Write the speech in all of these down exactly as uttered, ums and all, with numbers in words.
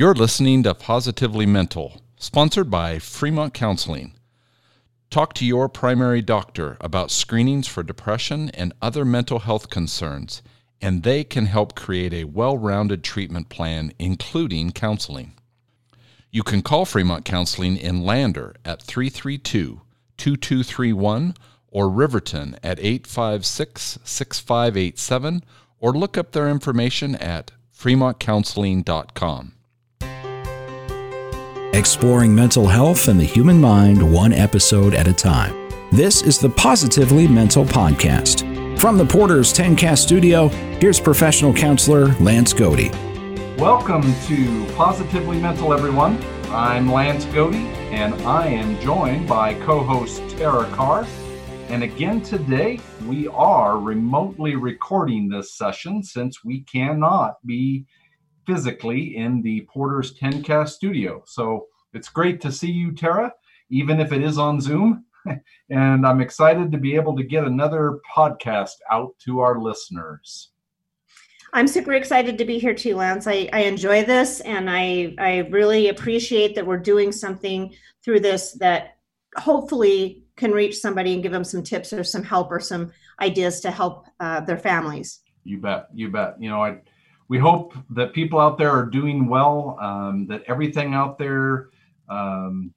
You're listening to Positively Mental, sponsored by Fremont Counseling. Talk to your primary doctor about screenings for depression and other mental health concerns, and they can help create a well-rounded treatment plan, including counseling. You can call Fremont Counseling in Lander at three three two, two two three one or Riverton at eight five six, six five eight seven, or look up their information at fremont counseling dot com. Exploring mental health and the human mind one episode at a time. This is the Positively Mental Podcast. From the Porter's ten cast Studio, here's professional counselor Lance Goede. Welcome to Positively Mental, everyone. I'm Lance Goede, and I am joined by co-host Tara Carr. And again today, we are remotely recording this session since we cannot be physically in the Porter's ten cast Studio. So it's great to see you, Tara, even if it is on Zoom. And I'm excited to be able to get another podcast out to our listeners. I'm super excited to be here too, Lance. I, I enjoy this, and I, I really appreciate that we're doing something through this that hopefully can reach somebody and give them some tips or some help or some ideas to help uh, their families. You bet. You bet. You know, I we hope that people out there are doing well, um, that everything out there um,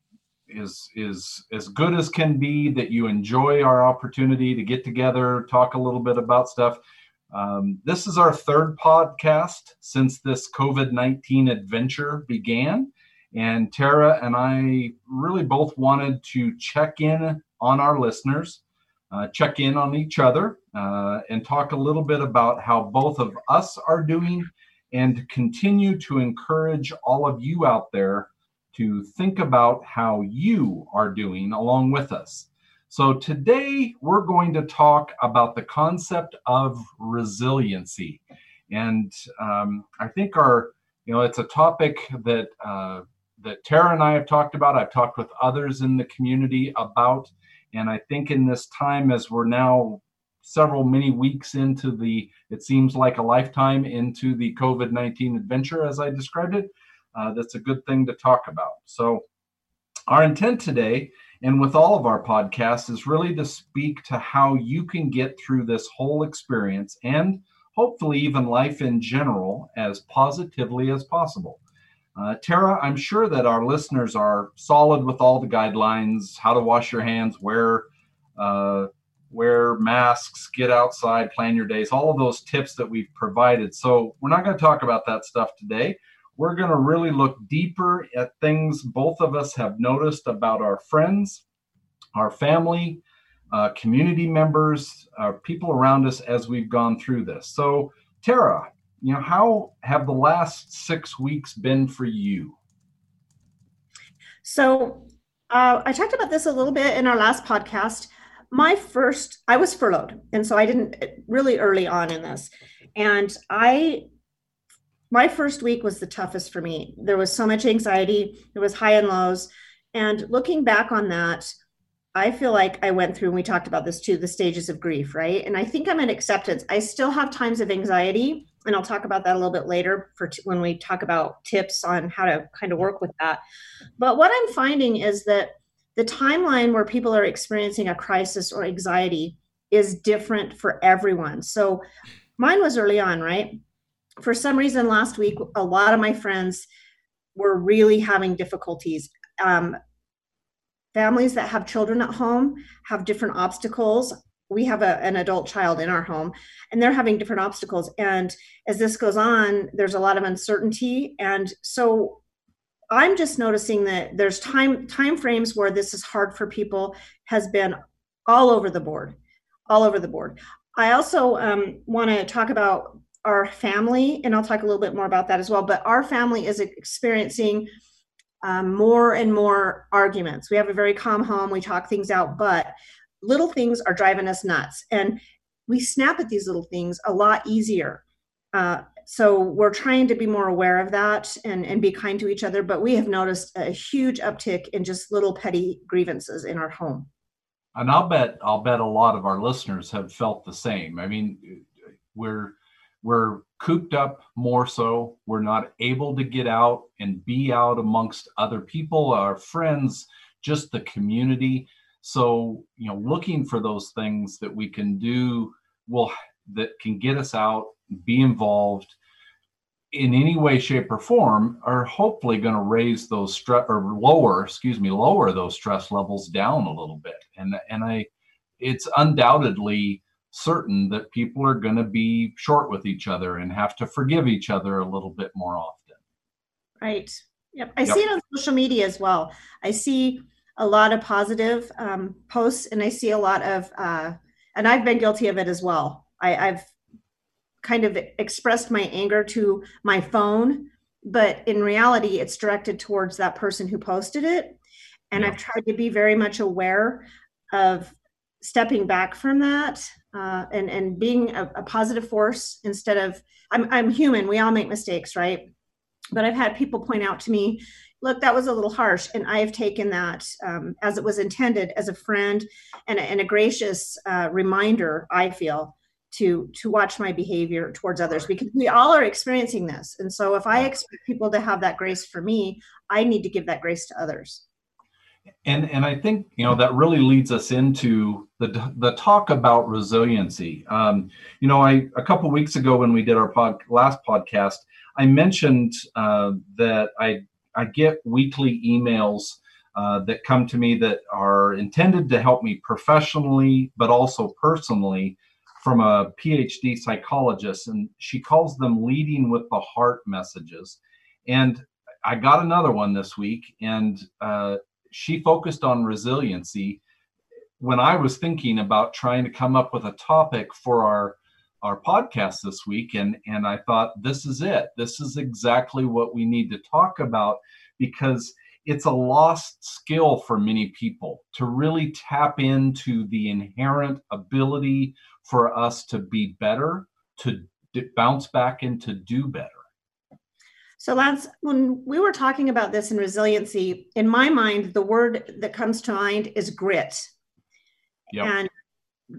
is is as good as can be, that you enjoy our opportunity to get together, talk a little bit about stuff. Um, this is our third podcast since this covid nineteen adventure began. And Tara and I really both wanted to check in on our listeners, uh, check in on each other, uh, and talk a little bit about how both of us are doing, and continue to encourage all of you out there to think about how you are doing along with us. So today we're going to talk about the concept of resiliency. And um, I think our, you know, it's a topic that, uh, that Tara and I have talked about, I've talked with others in the community about, and I think in this time, as we're now several many weeks into the, it seems like a lifetime into the covid nineteen adventure, as I described it, uh, that's a good thing to talk about. So our intent today, and with all of our podcasts, is really to speak to how you can get through this whole experience and hopefully even life in general as positively as possible. Uh, Tara, I'm sure that our listeners are solid with all the guidelines, how to wash your hands, wear, uh, wear masks, get outside, plan your days, all of those tips that we've provided. So we're not going to talk about that stuff today. We're going to really look deeper at things both of us have noticed about our friends, our family, uh, community members, uh, people around us as we've gone through this. So Tara, you know, how have the last six weeks been for you? So uh, I talked about this a little bit in our last podcast. My first, I was furloughed. And so I didn't really early on in this. And I, my first week was the toughest for me. There was so much anxiety. There was high and lows. And looking back on that, I feel like I went through, and we talked about this too, the stages of grief, right? And I think I'm in acceptance. I still have times of anxiety, and I'll talk about that a little bit later for t- when we talk about tips on how to kind of work with that. But what I'm finding is that the timeline where people are experiencing a crisis or anxiety is different for everyone. So mine was early on, right? For some reason, last week, a lot of my friends were really having difficulties. Um, Families that have children at home have different obstacles. We have a, an adult child in our home, and they're having different obstacles. And as this goes on, there's a lot of uncertainty. And so I'm just noticing that there's time time frames where this is hard for people has been all over the board, all over the board. I also um, want to talk about our family, and I'll talk a little bit more about that as well. But our family is experiencing Um, more and more arguments. We have a very calm home. We talk things out, but little things are driving us nuts. And we snap at these little things a lot easier. Uh, so we're trying to be more aware of that and, and be kind to each other. But we have noticed a huge uptick in just little petty grievances in our home. And I'll bet, I'll bet a lot of our listeners have felt the same. I mean, we're, we're cooped up more so. We're not able to get out and be out amongst other people, our friends, just the community. So, you know, looking for those things that we can do, well, that can get us out, be involved in any way, shape, or form, are hopefully going to raise those stress or lower, excuse me, lower those stress levels down a little bit. And and I, it's undoubtedly certain that people are going to be short with each other and have to forgive each other a little bit more often. Right. Yep. I yep. see it on social media as well. I see a lot of positive um, posts, and I see a lot of, uh, and I've been guilty of it as well. I, I've kind of expressed my anger to my phone, but in reality, it's directed towards that person who posted it. And yeah. I've tried to be very much aware of stepping back from that uh, and, and being a, a positive force instead of, I'm, I'm human, we all make mistakes, right? But I've had people point out to me, look, that was a little harsh. And I have taken that um, as it was intended, as a friend and a, and a gracious uh, reminder, I feel, to to watch my behavior towards others, because we all are experiencing this. And so if I expect people to have that grace for me, I need to give that grace to others. And and I think, you know, that really leads us into the the talk about resiliency. Um, you know, I a couple of weeks ago when we did our pod, last podcast, I mentioned uh, that I I get weekly emails uh, that come to me that are intended to help me professionally, but also personally, from a P H D psychologist, and she calls them leading with the heart messages. And I got another one this week, and uh, she focused on resiliency when I was thinking about trying to come up with a topic for our, our podcast this week. And, and I thought, this is it. This is exactly what we need to talk about, because it's a lost skill for many people to really tap into the inherent ability for us to be better, to d- bounce back and to do better. So Lance, when we were talking about this in resiliency, in my mind, the word that comes to mind is grit. Yep. And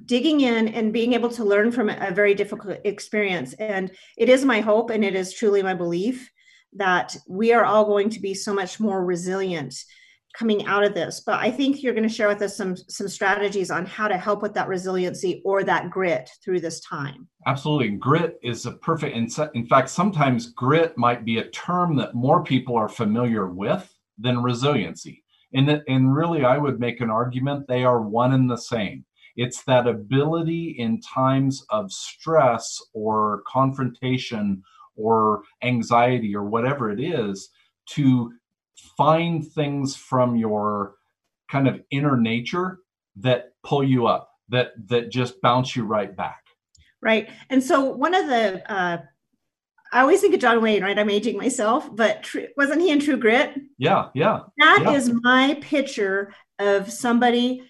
digging in and being able to learn from a very difficult experience. And it is my hope, and it is truly my belief, that we are all going to be so much more resilient coming out of this. But I think you're going to share with us some some strategies on how to help with that resiliency or that grit through this time. Absolutely. Grit is a perfect, in fact, sometimes grit might be a term that more people are familiar with than resiliency. And, that, and really, I would make an argument, they are one and the same. It's that ability in times of stress or confrontation or anxiety or whatever it is to find things from your kind of inner nature that pull you up, that that just bounce you right back. Right. And so one of the, uh, I always think of John Wayne, right? I'm aging myself, but tr- wasn't he in True Grit? Yeah, yeah. That yeah. is my picture of somebody,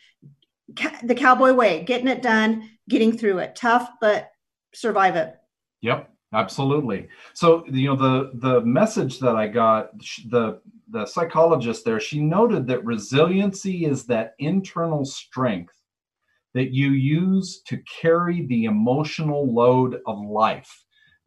ca- the cowboy way, getting it done, getting through it, tough, but survive it. Yep. Absolutely. So, you know, the, the message that I got, the, the psychologist there, she noted that resiliency is that internal strength that you use to carry the emotional load of life.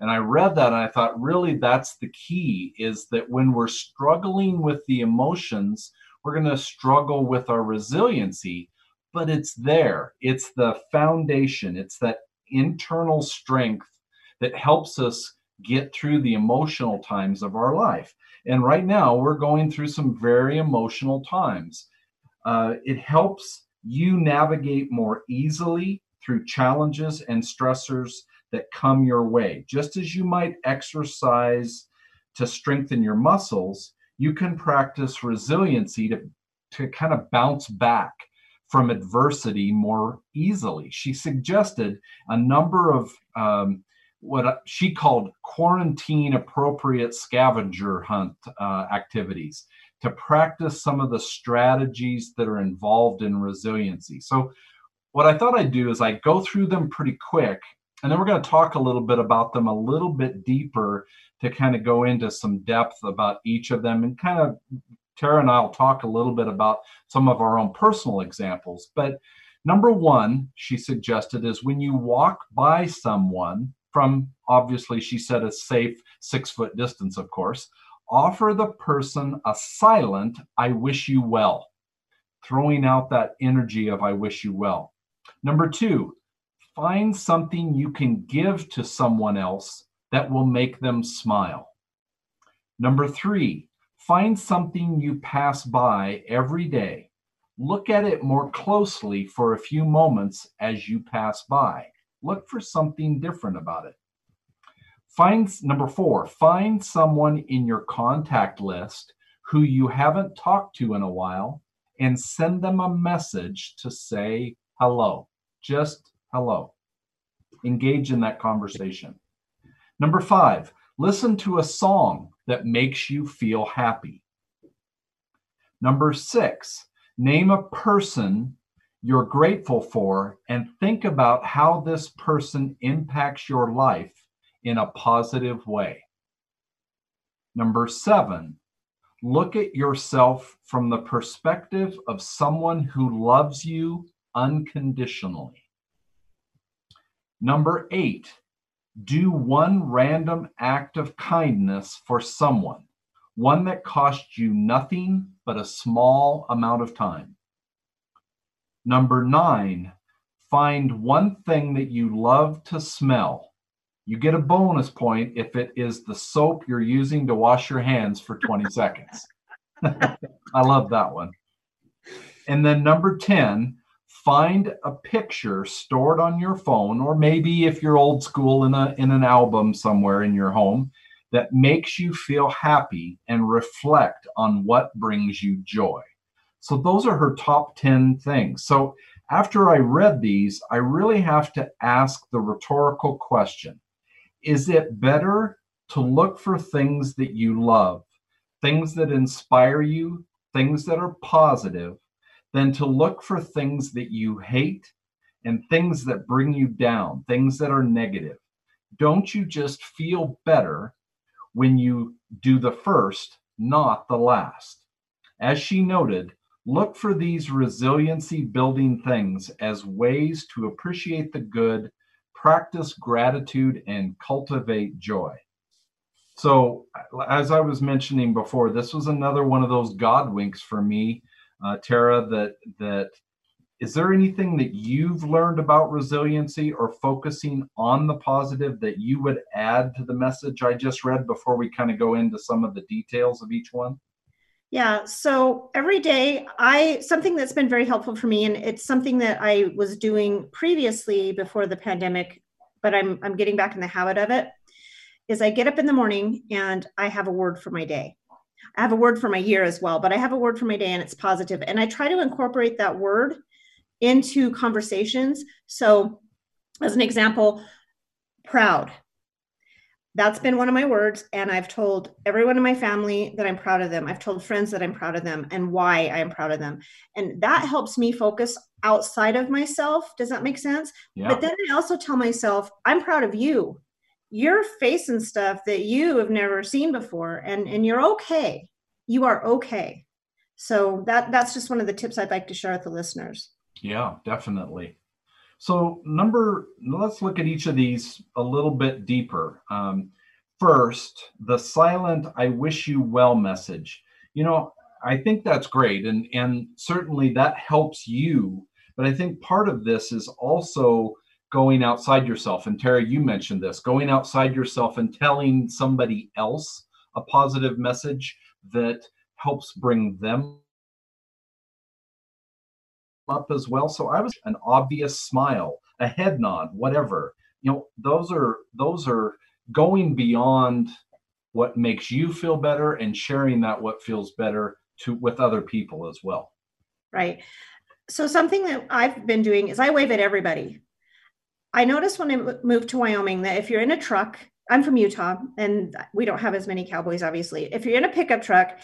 And I read that and I thought, really, that's the key, is that when we're struggling with the emotions, we're going to struggle with our resiliency, but it's there. It's the foundation. It's that internal strength that helps us get through the emotional times of our life. And right now, we're going through some very emotional times. Uh, it helps you navigate more easily through challenges and stressors that come your way. Just as you might exercise to strengthen your muscles, you can practice resiliency to, to kind of bounce back from adversity more easily. She suggested a number of um, what she called quarantine-appropriate scavenger hunt uh, activities to practice some of the strategies that are involved in resiliency. So what I thought I'd do is I go through them pretty quick, and then we're going to talk a little bit about them a little bit deeper to kind of go into some depth about each of them. And kind of Tara and I will talk a little bit about some of our own personal examples. But number one, she suggested, is when you walk by someone, from, obviously, she said a safe six-foot distance, of course. Offer the person a silent, I wish you well, throwing out that energy of I wish you well. Number two, find something you can give to someone else that will make them smile. Number three, find something you pass by every day. Look at it more closely for a few moments as you pass by. Look for something different about it. Find, number four, find someone in your contact list who you haven't talked to in a while and send them a message to say hello, just hello. Engage in that conversation. Number five, listen to a song that makes you feel happy. Number six, name a person you're grateful for and think about how this person impacts your life in a positive way. Number seven, look at yourself from the perspective of someone who loves you unconditionally. Number eight, do one random act of kindness for someone, one that costs you nothing but a small amount of time. Number nine, find one thing that you love to smell. You get a bonus point if it is the soap you're using to wash your hands for twenty seconds. I love that one. And then number ten, find a picture stored on your phone, or maybe if you're old school in a in an album somewhere in your home, that makes you feel happy and reflect on what brings you joy. So those are her top ten things. So after I read these, I really have to ask the rhetorical question. Is it better to look for things that you love, things that inspire you, things that are positive, than to look for things that you hate and things that bring you down, things that are negative? Don't you just feel better when you do the first, not the last? As she noted, look for these resiliency building things as ways to appreciate the good, practice gratitude, and cultivate joy. So as I was mentioning before, this was another one of those God winks for me, uh, Tara, that, that is there anything that you've learned about resiliency or focusing on the positive that you would add to the message I just read before we kind of go into some of the details of each one? Yeah. So every day I, something that's been very helpful for me, and it's something that I was doing previously before the pandemic, but I'm, I'm getting back in the habit of it, is I get up in the morning and I have a word for my day. I have a word for my year as well, but I have a word for my day and it's positive. And I try to incorporate that word into conversations. So as an example, proud. That's been one of my words. And I've told everyone in my family that I'm proud of them. I've told friends that I'm proud of them and why I am proud of them. And that helps me focus outside of myself. Does that make sense? Yeah. But then I also tell myself, I'm proud of you. You're facing stuff that you have never seen before. And, and you're okay. You are okay. So that, that's just one of the tips I'd like to share with the listeners. Yeah, definitely. So number, let's look at each of these a little bit deeper. Um, first, the silent, I wish you well message. You know, I think that's great. And, and certainly that helps you. But I think part of this is also going outside yourself. And Tara, you mentioned this, going outside yourself and telling somebody else a positive message that helps bring them up as well. So I was an obvious smile, a head nod, whatever. You know, those are those are going beyond what makes you feel better and sharing that what feels better to with other people as well. Right. So something that I've been doing is I wave at everybody. I noticed when I moved to Wyoming that if you're in a truck, I'm from Utah and we don't have as many cowboys, obviously. If you're in a pickup truck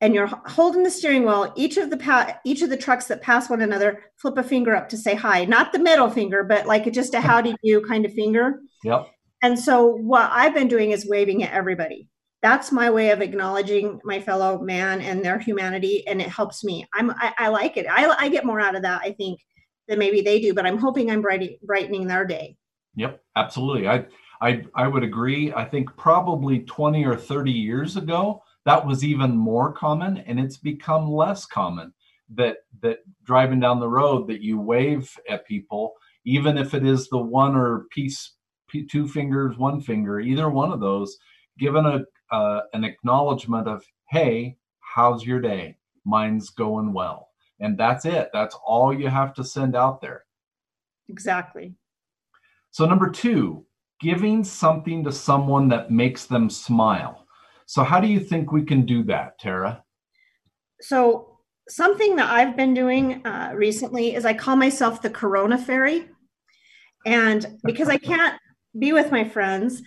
and you're holding the steering wheel, each of the pa- each of the trucks that pass one another, flip a finger up to say hi. Not the middle finger, but like just a how do you kind of finger. Yep. And so what I've been doing is waving at everybody. That's my way of acknowledging my fellow man and their humanity, and it helps me. I'm I, I like it. I, I get more out of that, I think, than maybe they do, but I'm hoping I'm bright- brightening their day. Yep, absolutely. I I, I would agree. I think probably twenty or thirty years ago, that was even more common, and it's become less common that that driving down the road that you wave at people, even if it is the one or piece, two fingers, one finger, either one of those, given a uh, an acknowledgement of, hey, how's your day? Mine's going well. And that's it. That's all you have to send out there. Exactly. So number two, giving something to someone that makes them smile. So how do you think we can do that, Tara? So something that I've been doing uh, recently is I call myself the Corona Fairy. And because I can't be with my friends,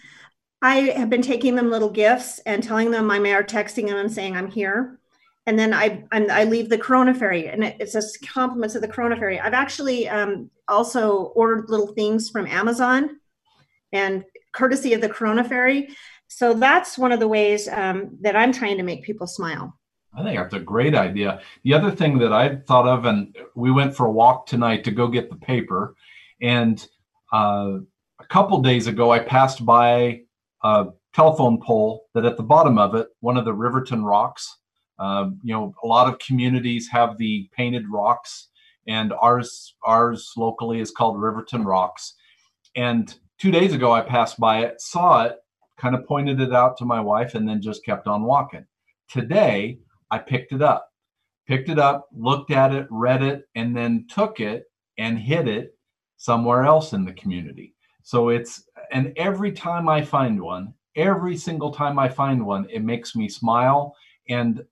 I have been taking them little gifts and telling them I'm here, texting them and saying I'm here. And then I I'm, I leave the Corona Fairy, and it, it says compliments of the Corona Fairy. I've actually um, also ordered little things from Amazon, and courtesy of the Corona Fairy. So that's one of the ways um, that I'm trying to make people smile. I think that's a great idea. The other thing that I thought of, and we went for a walk tonight to go get the paper, and uh, a couple days ago I passed by a telephone pole that at the bottom of it, one of the Riverton Rocks. Uh, you know, a lot of communities have the painted rocks, and ours, ours locally is called Riverton Rocks. And two days ago, I passed by it, saw it, kind of pointed it out to my wife, and then just kept on walking. Today, I picked it up, picked it up, looked at it, read it, and then took it and hid it somewhere else in the community. So it's, and every time I find one, every single time I find one, it makes me smile. And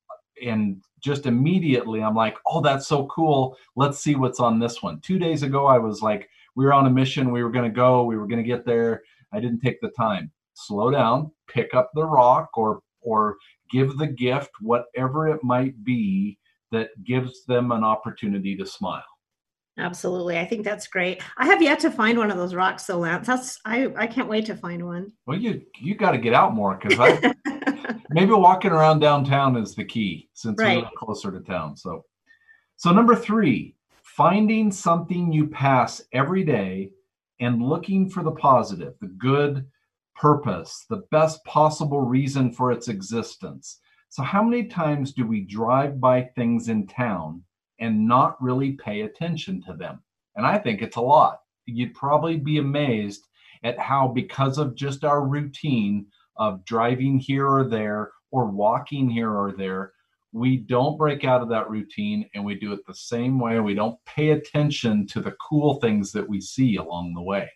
And just immediately I'm like, oh, that's so cool. Let's see what's on this one. Two days ago, I was like, we were on a mission. We were going to go. We were going to get there. I didn't take the time. Slow down, pick up the rock, or or give the gift, whatever it might be, that gives them an opportunity to smile. Absolutely. I think that's great. I have yet to find one of those rocks, so Lance, that's, I, I can't wait to find one. Well, you, you got to get out more, because I... Maybe walking around downtown is the key, since right. we're closer to town. So, so number three, finding something you pass every day and looking for the positive, the good purpose, the best possible reason for its existence. So how many times do we drive by things in town and not really pay attention to them? And I think it's a lot. You'd probably be amazed at how, because of just our routine of driving here or there, or walking here or there, we don't break out of that routine, and we do it the same way. We don't pay attention to the cool things that we see along the way.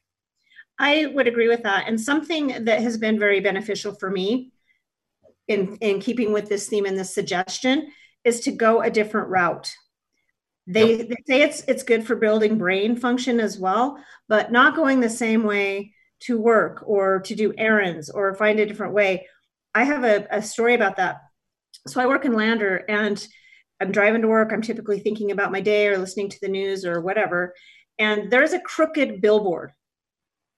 I would agree with that. And something that has been very beneficial for me in, in keeping with this theme and this suggestion is to go a different route. They, yep. they say it's, it's good for building brain function as well, but not going the same way to work or to do errands or find a different way. I have a, a story about that. So I work in Lander, and I'm driving to work. I'm typically thinking about my day or listening to the news or whatever. And there's a crooked billboard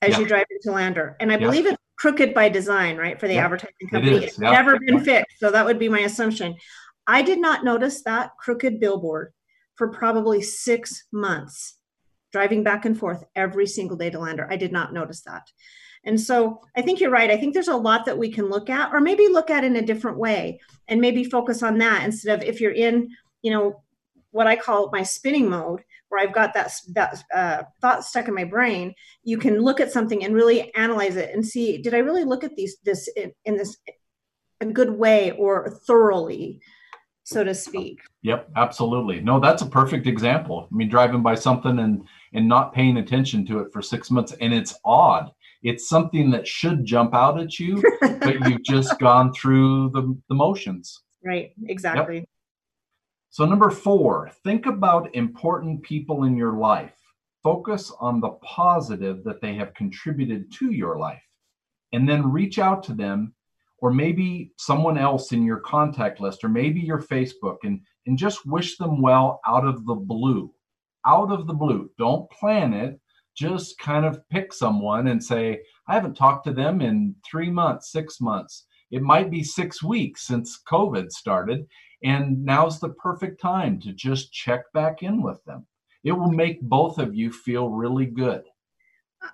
as yeah. you drive into Lander. And I yeah. believe it's crooked by design, right? For the yeah. advertising company. It is. It's yeah. never been fixed. So that would be my assumption. I did not notice that crooked billboard for probably six months. Driving back and forth every single day to Lander. I did not notice that. And so I think you're right. I think there's a lot that we can look at, or maybe look at in a different way, and maybe focus on that instead of, if you're in, you know, what I call my spinning mode, where I've got that, that uh, thought stuck in my brain, you can look at something and really analyze it and see, did I really look at these, this in, in this a good way, or thoroughly, so to speak. Yep, absolutely. No, that's a perfect example. I mean, driving by something and and not paying attention to it for six months. And it's odd. It's something that should jump out at you, but you've just gone through the, the motions. Right, exactly. Yep. So number four, think about important people in your life. Focus on the positive that they have contributed to your life, and then reach out to them, or maybe someone else in your contact list, or maybe your Facebook, and, and just wish them well out of the blue. Out of the blue. Don't plan it. Just kind of pick someone and say, I haven't talked to them in three months, six months. It might be six weeks since COVID started, and now's the perfect time to just check back in with them. It will make both of you feel really good.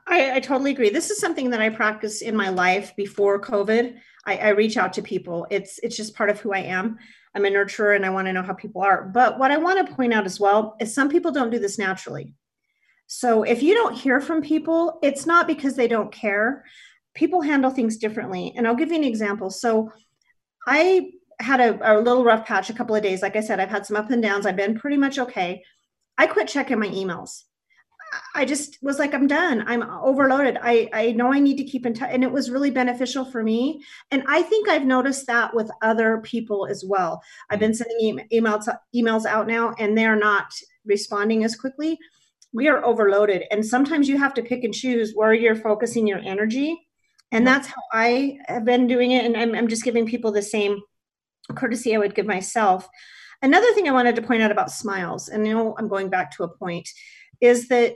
I, I totally agree. This is something that I practice in my life before COVID. I, I reach out to people. It's it's just part of who I am. I'm a nurturer and I want to know how people are. But what I want to point out as well is some people don't do this naturally. So if you don't hear from people, it's not because they don't care. People handle things differently. And I'll give you an example. So I had a, a little rough patch a couple of days. Like I said, I've had some ups and downs. I've been pretty much okay. I quit checking my emails. I just was like, I'm done. I'm overloaded. I, I know I need to keep in touch. And it was really beneficial for me. And I think I've noticed that with other people as well. I've been sending e- emails, emails out now, and they're not responding as quickly. We are overloaded. And sometimes you have to pick and choose where you're focusing your energy. And that's how I have been doing it. And I'm, I'm just giving people the same courtesy I would give myself. Another thing I wanted to point out about smiles, and you know, I'm going back to a point, is that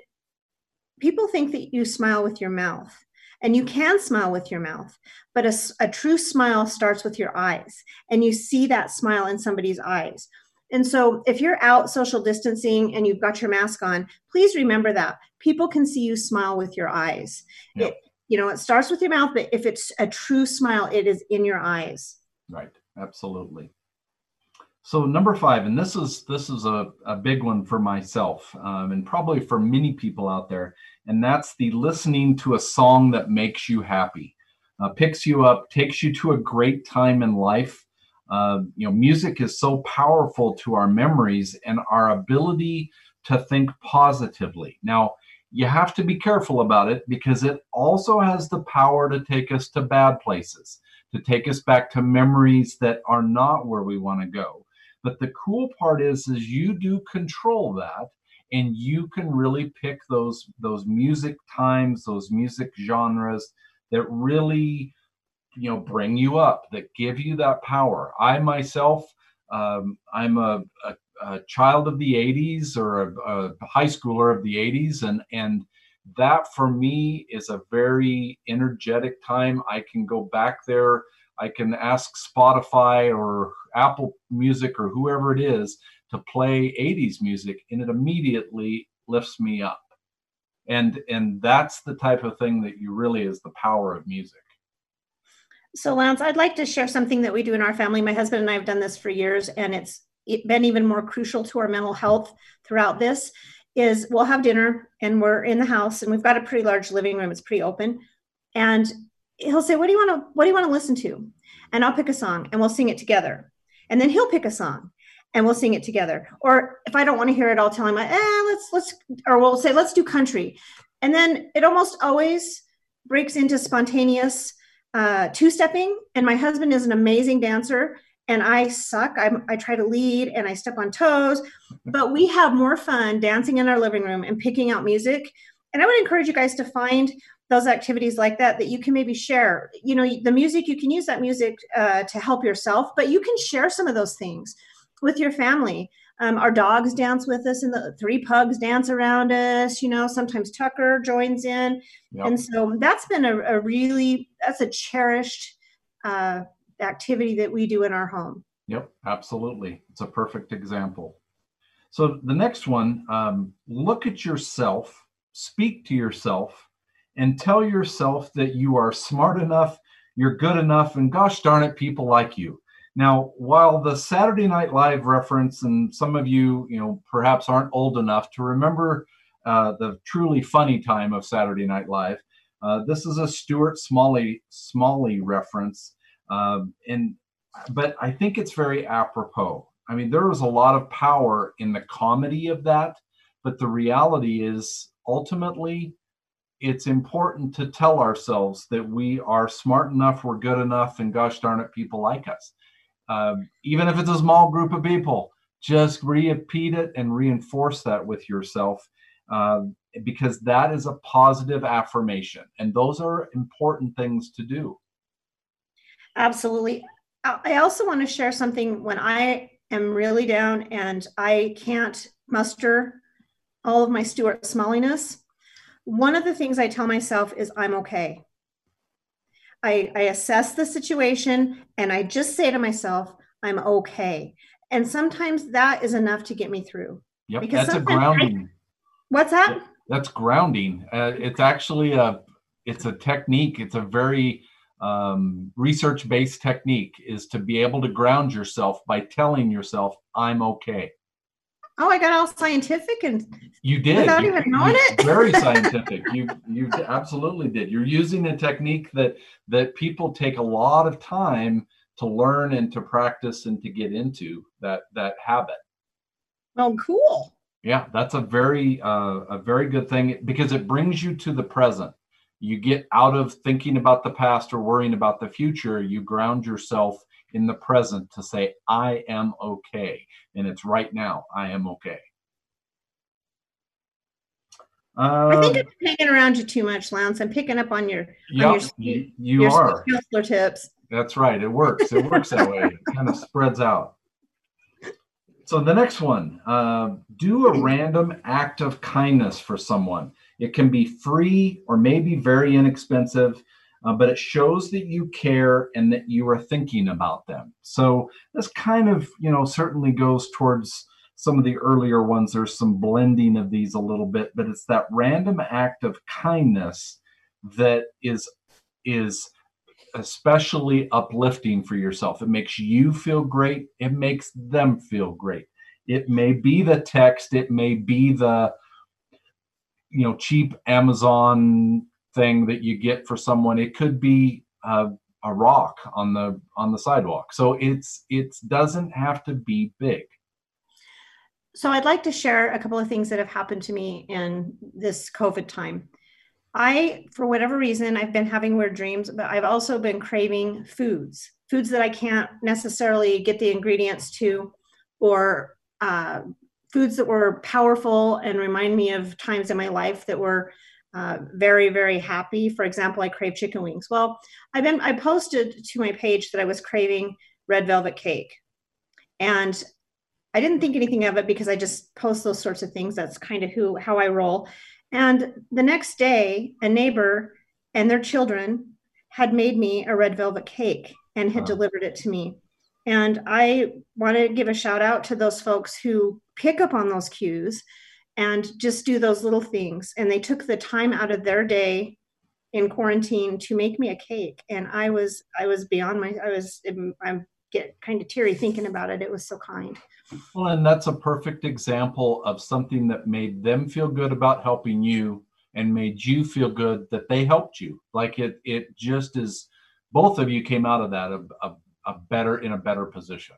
people think that you smile with your mouth, and you can smile with your mouth, but a, a true smile starts with your eyes, and you see that smile in somebody's eyes. And so if you're out social distancing and you've got your mask on, please remember that people can see you smile with your eyes. Yeah. It, you know, it starts with your mouth, but if it's a true smile, it is in your eyes. Right. Absolutely. So number five, and this is this is a, a big one for myself, um, and probably for many people out there, and that's the listening to a song that makes you happy, uh, picks you up, takes you to a great time in life. Uh, you know, music is so powerful to our memories and our ability to think positively. Now, you have to be careful about it because it also has the power to take us to bad places, to take us back to memories that are not where we want to go. But the cool part is, is you do control that, and you can really pick those, those music times, those music genres that really, you know, bring you up, that give you that power. I myself, um, I'm a, a, a child of the eighties, or a, a high schooler of the eighties, and and that for me is a very energetic time. I can go back there. I can ask Spotify or Apple Music or whoever it is to play eighties music, and it immediately lifts me up. And and that's the type of thing that you really is the power of music. So Lance, I'd like to share something that we do in our family. My husband and I have done this for years, and it's been even more crucial to our mental health throughout this, is we'll have dinner and we're in the house and we've got a pretty large living room. It's pretty open. And he'll say, what do you want to, what do you want to listen to? And I'll pick a song and we'll sing it together. And then he'll pick a song and we'll sing it together. Or if I don't want to hear it, I'll tell him, eh, let's, let's, or we'll say, let's do country. And then it almost always breaks into spontaneous uh, two-stepping. And my husband is an amazing dancer and I suck. I, I try to lead and I step on toes, but we have more fun dancing in our living room and picking out music. And I would encourage you guys to find those activities like that, that you can maybe share, you know, the music, you can use that music uh, to help yourself, but you can share some of those things with your family. Um, our dogs dance with us and the three pugs dance around us, you know, sometimes Tucker joins in. Yep. And so that's been a, a really, that's a cherished uh, activity that we do in our home. Yep, absolutely. It's a perfect example. So the next one, um, look at yourself, speak to yourself, and tell yourself that you are smart enough, you're good enough, and gosh darn it, people like you. Now, while the Saturday Night Live reference, and some of you, you know, perhaps aren't old enough to remember uh, the truly funny time of Saturday Night Live, uh, this is a Stuart Smalley Smalley reference, um, and but I think it's very apropos. I mean, there was a lot of power in the comedy of that, but the reality is, ultimately, it's important to tell ourselves that we are smart enough, we're good enough, and gosh darn it, people like us. Um, even if it's a small group of people, just repeat it and reinforce that with yourself, um, because that is a positive affirmation. And those are important things to do. Absolutely. I also want to share something when I am really down and I can't muster all of my Stuart Smalliness. One of the things I tell myself is I'm okay. I, I assess the situation and I just say to myself, I'm okay. And sometimes that is enough to get me through. Yep, because that's a grounding. I, what's that? That's grounding. Uh, it's actually a, it's a technique. It's a very um, research-based technique, is to be able to ground yourself by telling yourself, I'm okay. Oh, I got all scientific and you did without you, even knowing it. Very scientific. You you absolutely did. You're using a technique that that people take a lot of time to learn and to practice and to get into that that habit. Oh, cool. Yeah, that's a very uh, a very good thing, because it brings you to the present. You get out of thinking about the past or worrying about the future. You ground yourself in the present to say, I am okay. And it's right now, I am okay. Um, I think I'm hanging around you too much, Lance. I'm picking up on your, yep, on your, you, you your are. counselor tips. That's right. It works. It works that way. It kind of spreads out. So the next one, uh, do a random act of kindness for someone. It can be free or maybe very inexpensive. Uh, but it shows that you care and that you are thinking about them. So this kind of, you know, certainly goes towards some of the earlier ones. There's some blending of these a little bit, but it's that random act of kindness that is, is especially uplifting for yourself. It makes you feel great. It makes them feel great. It may be the text. It may be the, you know, cheap Amazon thing that you get for someone. It could be uh, a rock on the on the sidewalk. So it's it doesn't have to be big. So I'd like to share a couple of things that have happened to me in this COVID time. I, for whatever reason, I've been having weird dreams, but I've also been craving foods, foods that I can't necessarily get the ingredients to, or uh, foods that were powerful and remind me of times in my life that were Uh, very, very happy. For example, I crave chicken wings. Well, I've been, I posted to my page that I was craving red velvet cake, and I didn't think anything of it because I just post those sorts of things. That's kind of who, how I roll. And the next day, a neighbor and their children had made me a red velvet cake and had wow. delivered it to me. And I want to give a shout out to those folks who pick up on those cues and just do those little things. And they took the time out of their day in quarantine to make me a cake. And I was, I was beyond my, I was, I'm get kind of teary thinking about it. It was so kind. Well, and that's a perfect example of something that made them feel good about helping you and made you feel good that they helped you. Like it, it just is, both of you came out of that a, a, a better, in a better position.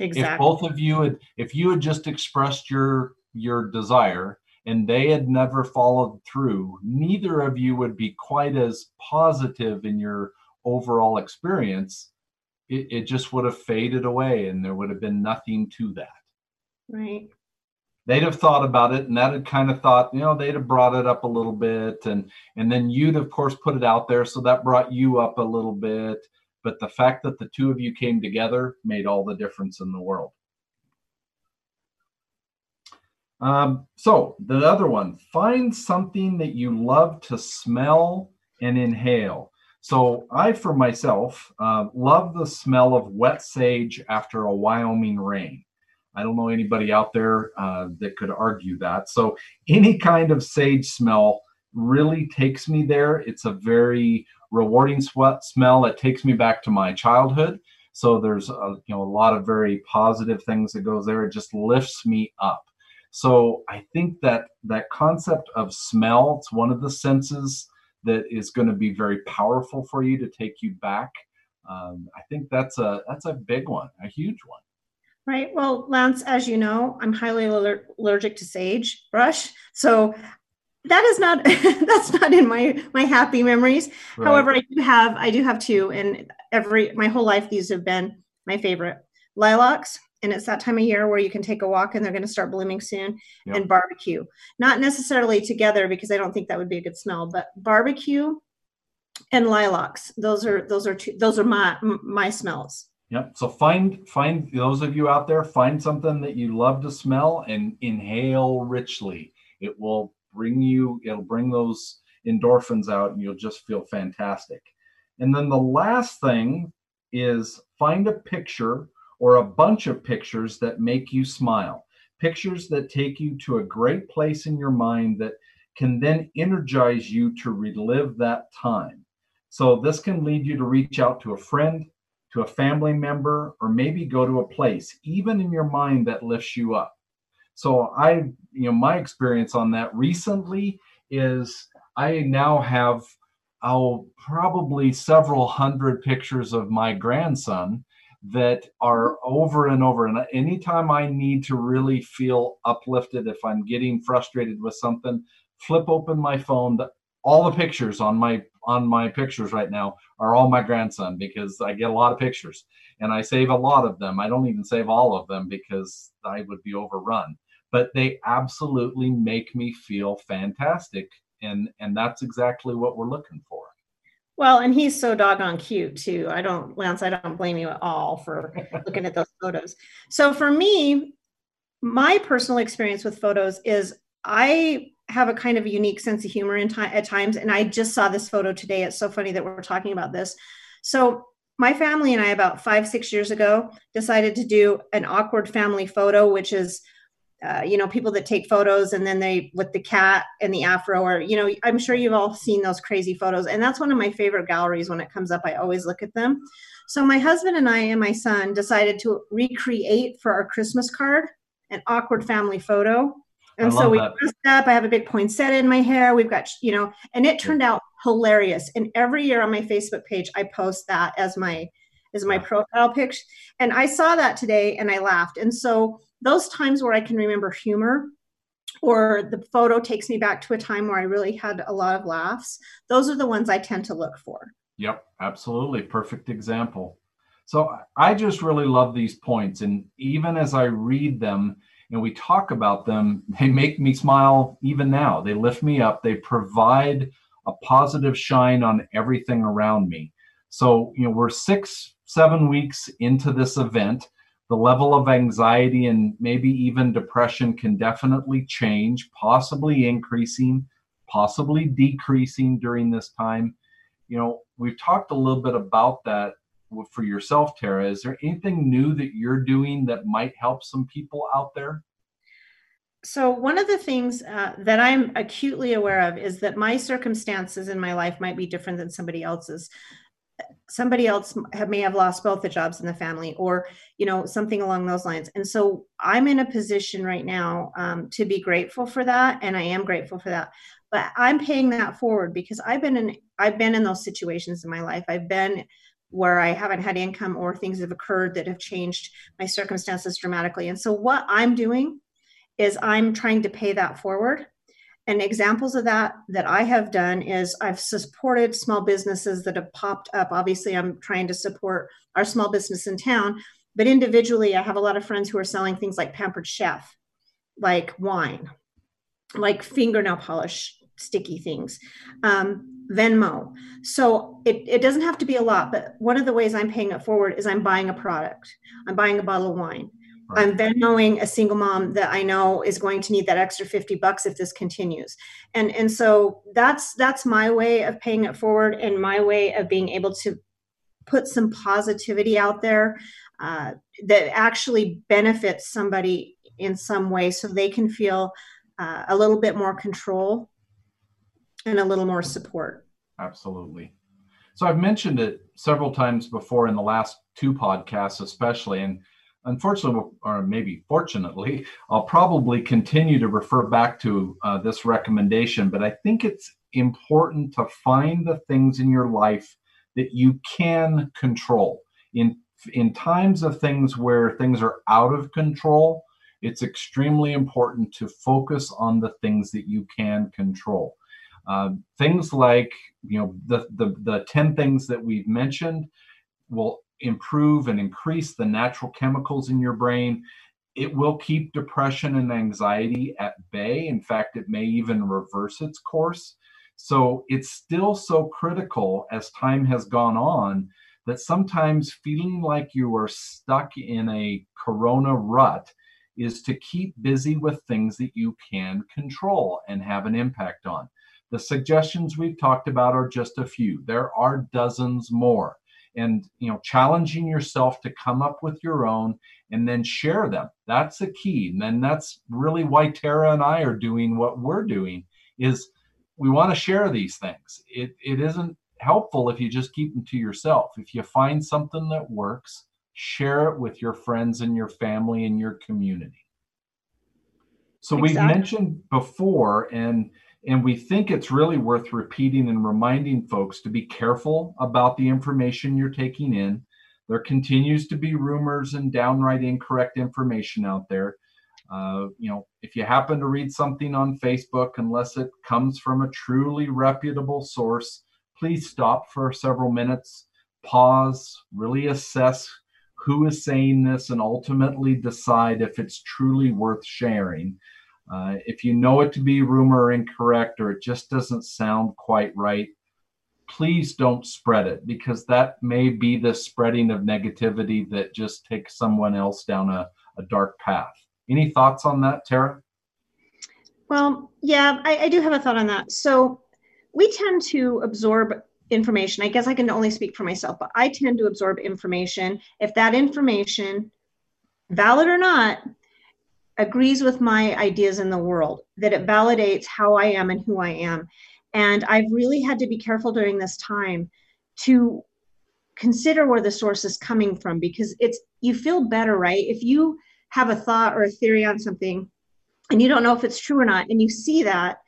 Exactly. If both of you had, if you had just expressed your, your desire and they had never followed through, neither of you would be quite as positive in your overall experience. It, it just would have faded away and there would have been nothing to that. Right. They'd have thought about it and that had kind of thought, you know, they'd have brought it up a little bit, and, and then you'd of course put it out there. So that brought you up a little bit, but the fact that the two of you came together made all the difference in the world. Um, so the other one, find something that you love to smell and inhale. So I, for myself, uh, love the smell of wet sage after a Wyoming rain. I don't know anybody out there uh, that could argue that. So any kind of sage smell really takes me there. It's a very rewarding sweat smell. It takes me back to my childhood. So there's a, you know, a lot of very positive things that goes there. It just lifts me up. So I think that that concept of smell, it's one of the senses that is going to be very powerful for you to take you back. Um, I think that's a, that's a big one, a huge one. Right. Well, Lance, as you know, I'm highly aller- allergic to sagebrush. So that is not, that's not in my, my happy memories. Right. However, I do have, I do have two, and every, my whole life, these have been my favorite. Lilacs. And it's that time of year where you can take a walk and they're going to start blooming soon. Yep. And barbecue, not necessarily together because I don't think that would be a good smell, but barbecue and lilacs. Those are, those are, two, those are my, my smells. Yep. So find, find those of you out there, find something that you love to smell and inhale richly. It will bring you, it'll bring those endorphins out and you'll just feel fantastic. And then the last thing is find a picture or a bunch of pictures that make you smile. pictures that take you to a great place in your mind that can then energize you to relive that time. So this can lead you to reach out to a friend, to a family member, or maybe go to a place, even in your mind, that lifts you up. So I, you know, my experience on that recently is I now have, I'll probably several hundred pictures of my grandson that are over and over. And anytime I need to really feel uplifted, if I'm getting frustrated with something, flip open my phone. All the pictures on my on my pictures right now are all my grandson, because I get a lot of pictures and I save a lot of them. I don't even save all of them because I would be overrun, but they absolutely make me feel fantastic. And, and that's exactly what we're looking for. Well, and he's so doggone cute too. I don't, Lance, I don't blame you at all for looking at those photos. So for me, my personal experience with photos is I have a kind of a unique sense of humor in time, at times. And I just saw this photo today. It's so funny that we're talking about this. So my family and I, about five, six years ago, decided to do an awkward family photo, which is, uh, you know, people that take photos and then they with the cat and the afro, or, you know, I'm sure you've all seen those crazy photos. And that's one of my favorite galleries. When it comes up, I always look at them. So my husband and I and my son decided to recreate for our Christmas card an awkward family photo. And so we dressed up. I have a big poinsettia in my hair. We've got, you know, and it turned out hilarious. And every year on my Facebook page, I post that as my, as my profile picture. And I saw that today and I laughed. And so those times where I can remember humor, or the photo takes me back to a time where I really had a lot of laughs, those are the ones I tend to look for. Yep. Absolutely. Perfect example. So I just really love these points. And even as I read them, and we talk about them, they make me smile even now. They lift me up. They provide a positive shine on everything around me. So, you know, we're six, seven weeks into this event. The level of anxiety and maybe even depression can definitely change, possibly increasing, possibly decreasing during this time. You know, we've talked a little bit about that. For yourself, Tara, is there anything new that you're doing that might help some people out there? So one of the things uh, that I'm acutely aware of is that my circumstances in my life might be different than somebody else's. Somebody else have, may have lost both the jobs in the family, or, you know, something along those lines. And so I'm in a position right now um, to be grateful for that. And I am grateful for that. But I'm paying that forward because I've been in, I've been in those situations in my life. I've been where I haven't had income, or things have occurred that have changed my circumstances dramatically. And so what I'm doing is I'm trying to pay that forward. And examples of that that I have done is I've supported small businesses that have popped up. Obviously, I'm trying to support our small business in town, but individually, I have a lot of friends who are selling things like Pampered Chef, like wine, like fingernail polish, sticky things, um, Venmo. So it, it doesn't have to be a lot, but one of the ways I'm paying it forward is I'm buying a product. I'm buying a bottle of wine. Right. I'm Venmoing a single mom that I know is going to need that extra fifty bucks if this continues. And, and so that's, that's my way of paying it forward and my way of being able to put some positivity out there uh, that actually benefits somebody in some way, so they can feel uh, a little bit more control and a little more support. Absolutely. So I've mentioned it several times before in the last two podcasts, especially, and unfortunately, or maybe fortunately, I'll probably continue to refer back to uh, this recommendation, but I think it's important to find the things in your life that you can control. In, in times of things where things are out of control, it's extremely important to focus on the things that you can control. Uh, things like, you know, the, the, the ten things that we've mentioned will improve and increase the natural chemicals in your brain. It will keep depression and anxiety at bay. In fact, it may even reverse its course. So it's still so critical as time has gone on that sometimes feeling like you are stuck in a corona rut is to keep busy with things that you can control and have an impact on. The suggestions we've talked about are just a few. There are dozens more. and, you know, challenging yourself to come up with your own and then share them. That's the key. And then that's really why Tara and I are doing what we're doing, is we want to share these things. It it isn't helpful if you just keep them to yourself. If you find something that works, share it with your friends and your family and your community. So exactly. We've mentioned before, and and we think it's really worth repeating and reminding folks to be careful about the information you're taking in. There continues to be rumors and downright incorrect information out there. Uh, you know, if you happen to read something on Facebook, unless it comes from a truly reputable source, please stop for several minutes, pause, really assess who is saying this, and ultimately decide if it's truly worth sharing. Uh, if you know it to be rumor or incorrect, or it just doesn't sound quite right, please don't spread it, because that may be the spreading of negativity that just takes someone else down a, a dark path. Any thoughts on that, Tara? Well, yeah, I, I do have a thought on that. So we tend to absorb information. I guess I can only speak for myself, but I tend to absorb information. If that information, valid or not, agrees with my ideas in the world, that it validates how I am and who I am. And I've really had to be careful during this time to consider where the source is coming from, because it's, you feel better, right? If you have a thought or a theory on something and you don't know if it's true or not, and you see that,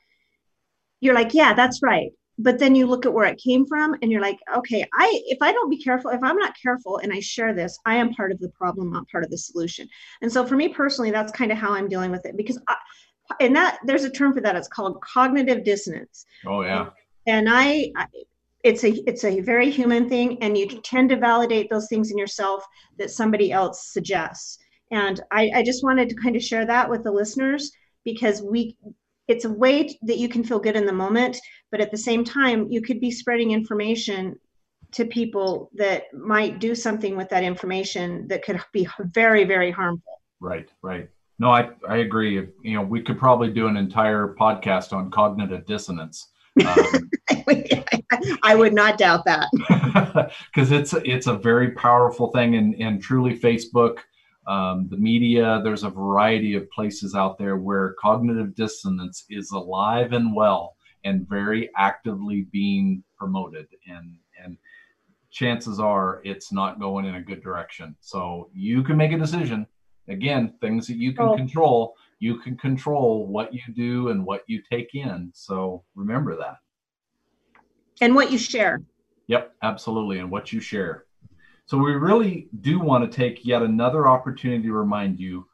you're like, yeah, that's right. But then you look at where it came from and you're like, okay, I, if I don't be careful, if I'm not careful and I share this, I am part of the problem, not part of the solution. And so for me personally, that's kind of how I'm dealing with it, because I, and that there's a term for that. It's called cognitive dissonance. Oh yeah. And I, I, it's a, it's a very human thing, and you tend to validate those things in yourself that somebody else suggests. And I, I just wanted to kind of share that with the listeners, because we, it's a way that you can feel good in the moment, but at the same time, you could be spreading information to people that might do something with that information that could be very, very harmful. Right, right. No, I, I agree. You know, we could probably do an entire podcast on cognitive dissonance. Um, I would not doubt that. Because it's, it's a very powerful thing, and, and truly Facebook, Um, the media, there's a variety of places out there where cognitive dissonance is alive and well and very actively being promoted. And, and chances are it's not going in a good direction. So you can make a decision. Again, things that you can oh. control, you can control what you do and what you take in. So remember that. And what you share. Yep, absolutely. And what you share. So we really do want to take yet another opportunity to remind you,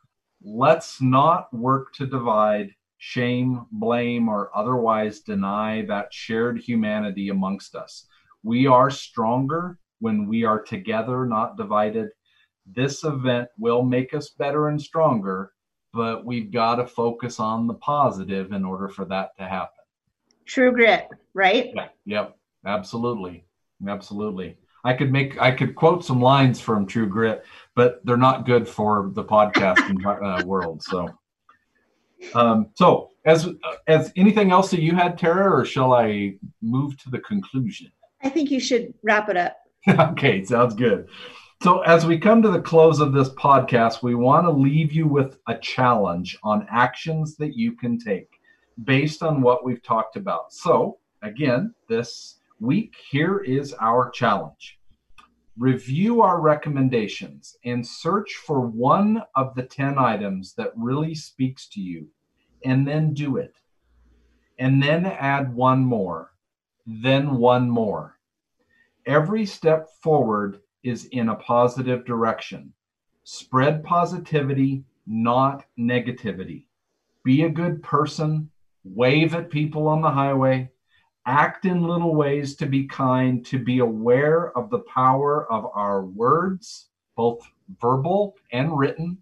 let's not work to divide, shame, blame, or otherwise deny that shared humanity amongst us. We are stronger when we are together, not divided. This event will make us better and stronger, but we've got to focus on the positive in order for that to happen. True grit, right? Yeah, yep, absolutely, absolutely. I could make, I could quote some lines from True Grit, but they're not good for the podcasting uh, world. So, um, so as, as anything else that you had, Tara, or shall I move to the conclusion? I think you should wrap it up. Okay. Sounds good. So as we come to the close of this podcast, we want to leave you with a challenge on actions that you can take based on what we've talked about. So again, this week, here is our challenge. Review our recommendations and search for one of the ten items that really speaks to you, and then do it. And then add one more, then one more. Every step forward is in a positive direction. Spread positivity, not negativity. Be a good person, wave at people on the highway, act in little ways to be kind, to be aware of the power of our words, both verbal and written,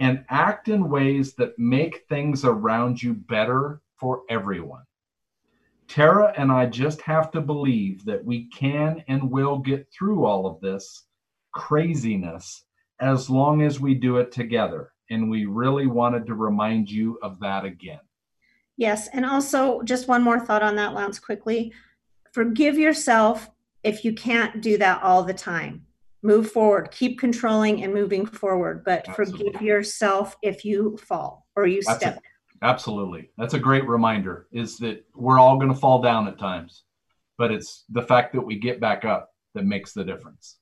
and act in ways that make things around you better for everyone. Tara and I just have to believe that we can and will get through all of this craziness as long as we do it together. And we really wanted to remind you of that again. Yes. And also just one more thought on that, Lance, quickly. Forgive yourself if you can't do that all the time. Move forward, keep controlling and moving forward, but absolutely. Forgive yourself if you fall or you that's step. A, absolutely. That's a great reminder, is that we're all going to fall down at times, but it's the fact that we get back up that makes the difference.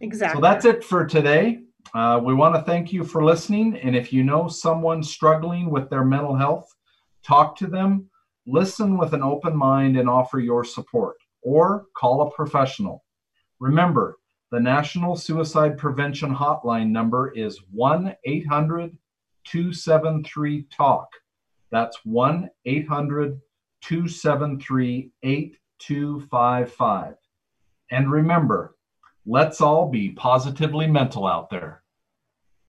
Exactly. So that's it for today. Uh, we want to thank you for listening. And if you know someone struggling with their mental health, talk to them, listen with an open mind and offer your support, or call a professional. Remember, the National Suicide Prevention Hotline number is one eight hundred two seven three talk. That's one eight hundred two seven three eight two five five. And remember, let's all be positively mental out there.